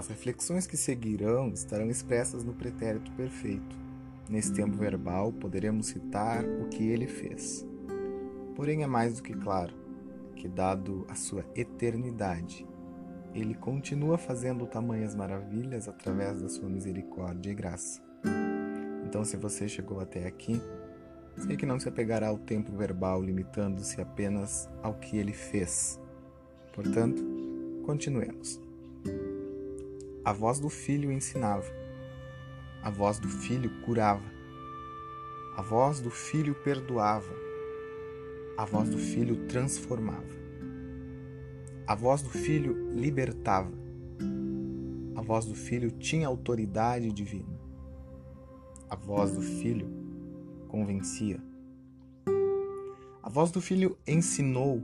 As reflexões que seguirão estarão expressas no pretérito perfeito. Nesse tempo verbal, poderemos citar o que ele fez. Porém, é mais do que claro que, dado a sua eternidade, ele continua fazendo tamanhas maravilhas através da sua misericórdia e graça. Então, se você chegou até aqui, sei que não se apegará ao tempo verbal, limitando-se apenas ao que ele fez. Portanto, continuemos. A voz do Filho ensinava. A voz do Filho curava. A voz do Filho perdoava. A voz do Filho transformava. A voz do Filho libertava. A voz do Filho tinha autoridade divina. A voz do Filho convencia. A voz do Filho ensinou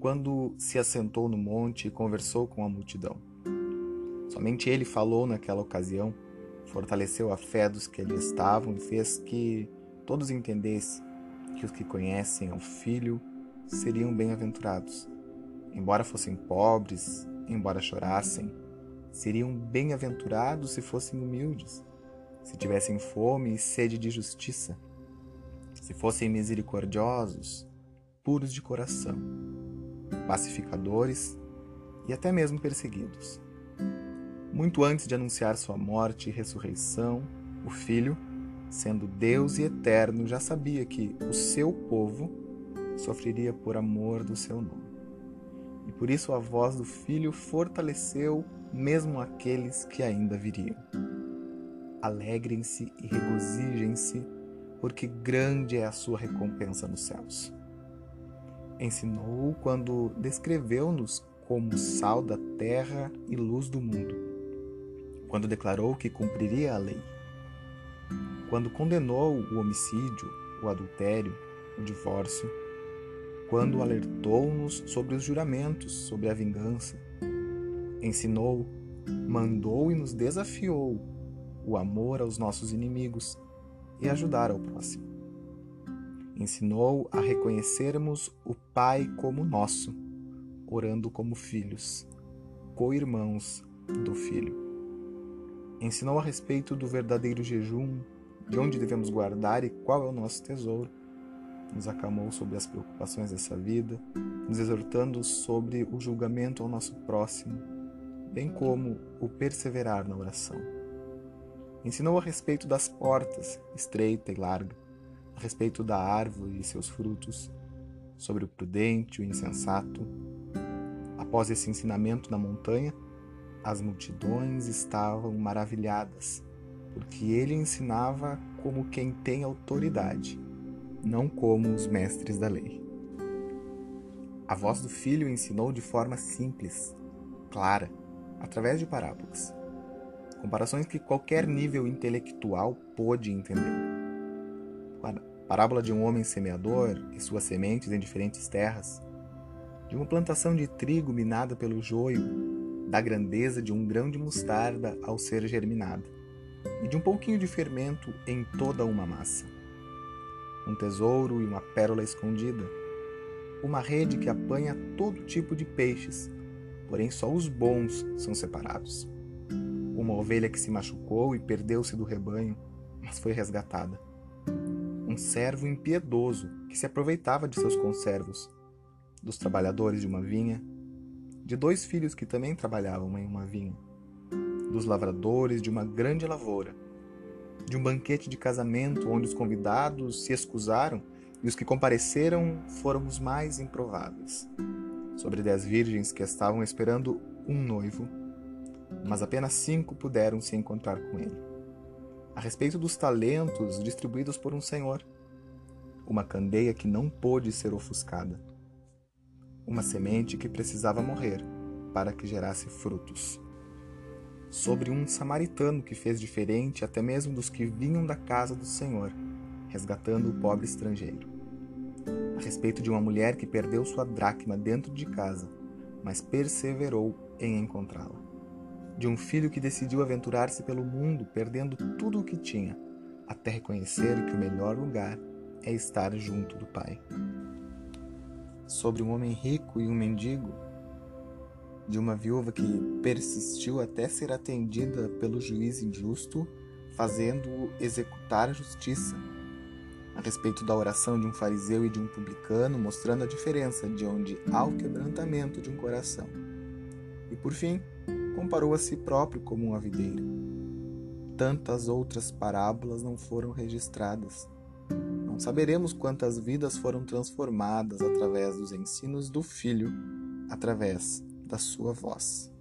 quando se assentou no monte e conversou com a multidão. Somente ele falou naquela ocasião, fortaleceu a fé dos que ali estavam e fez que todos entendessem que os que conhecem ao Filho seriam bem-aventurados. Embora fossem pobres, embora chorassem, seriam bem-aventurados se fossem humildes, se tivessem fome e sede de justiça, se fossem misericordiosos, puros de coração, pacificadores e até mesmo perseguidos. Muito antes de anunciar sua morte e ressurreição, o Filho, sendo Deus e eterno, já sabia que o seu povo sofreria por amor do seu nome. E por isso a voz do Filho fortaleceu mesmo aqueles que ainda viriam. Alegrem-se e regozijem-se, porque grande é a sua recompensa nos céus. Ensinou quando descreveu-nos como sal da terra e luz do mundo, quando declarou que cumpriria a lei, quando condenou o homicídio, o adultério, o divórcio, quando alertou-nos sobre os juramentos, sobre a vingança, ensinou, mandou e nos desafiou o amor aos nossos inimigos e ajudar ao próximo. Ensinou a reconhecermos o Pai como nosso, orando como filhos, co-irmãos do Filho. Ensinou a respeito do verdadeiro jejum, de onde devemos guardar e qual é o nosso tesouro. Nos acalmou sobre as preocupações dessa vida, nos exortando sobre o julgamento ao nosso próximo, bem como o perseverar na oração. Ensinou a respeito das portas, estreita e larga, a respeito da árvore e seus frutos, sobre o prudente e o insensato. Após esse ensinamento na montanha, as multidões estavam maravilhadas, porque ele ensinava como quem tem autoridade, não como os mestres da lei. A voz do Filho ensinou de forma simples, clara, através de parábolas, comparações que qualquer nível intelectual pôde entender. Parábola de um homem semeador e suas sementes em diferentes terras, de uma plantação de trigo minada pelo joio, da grandeza de um grão de mostarda ao ser germinada, e de um pouquinho de fermento em toda uma massa, um tesouro e uma pérola escondida, uma rede que apanha todo tipo de peixes, porém só os bons são separados, uma ovelha que se machucou e perdeu-se do rebanho, mas foi resgatada, um servo impiedoso que se aproveitava de seus conservos, dos trabalhadores de uma vinha, de dois filhos que também trabalhavam em uma vinha, dos lavradores de uma grande lavoura, de um banquete de casamento onde os convidados se excusaram e os que compareceram foram os mais improváveis, sobre 10 virgens que estavam esperando um noivo, mas apenas 5 puderam se encontrar com ele. A respeito dos talentos distribuídos por um senhor, uma candeia que não pôde ser ofuscada, uma semente que precisava morrer para que gerasse frutos. Sobre um samaritano que fez diferente até mesmo dos que vinham da casa do Senhor, resgatando o pobre estrangeiro. A respeito de uma mulher que perdeu sua dracma dentro de casa, mas perseverou em encontrá-la. De um filho que decidiu aventurar-se pelo mundo, perdendo tudo o que tinha, até reconhecer que o melhor lugar é estar junto do Pai. Sobre um homem rico e um mendigo, de uma viúva que persistiu até ser atendida pelo juiz injusto, fazendo-o executar a justiça. A respeito da oração de um fariseu e de um publicano, mostrando a diferença de onde há o quebrantamento de um coração. E por fim, comparou a si próprio como uma videira. Tantas outras parábolas não foram registradas. Não saberemos quantas vidas foram transformadas através dos ensinos do Filho, através da sua voz.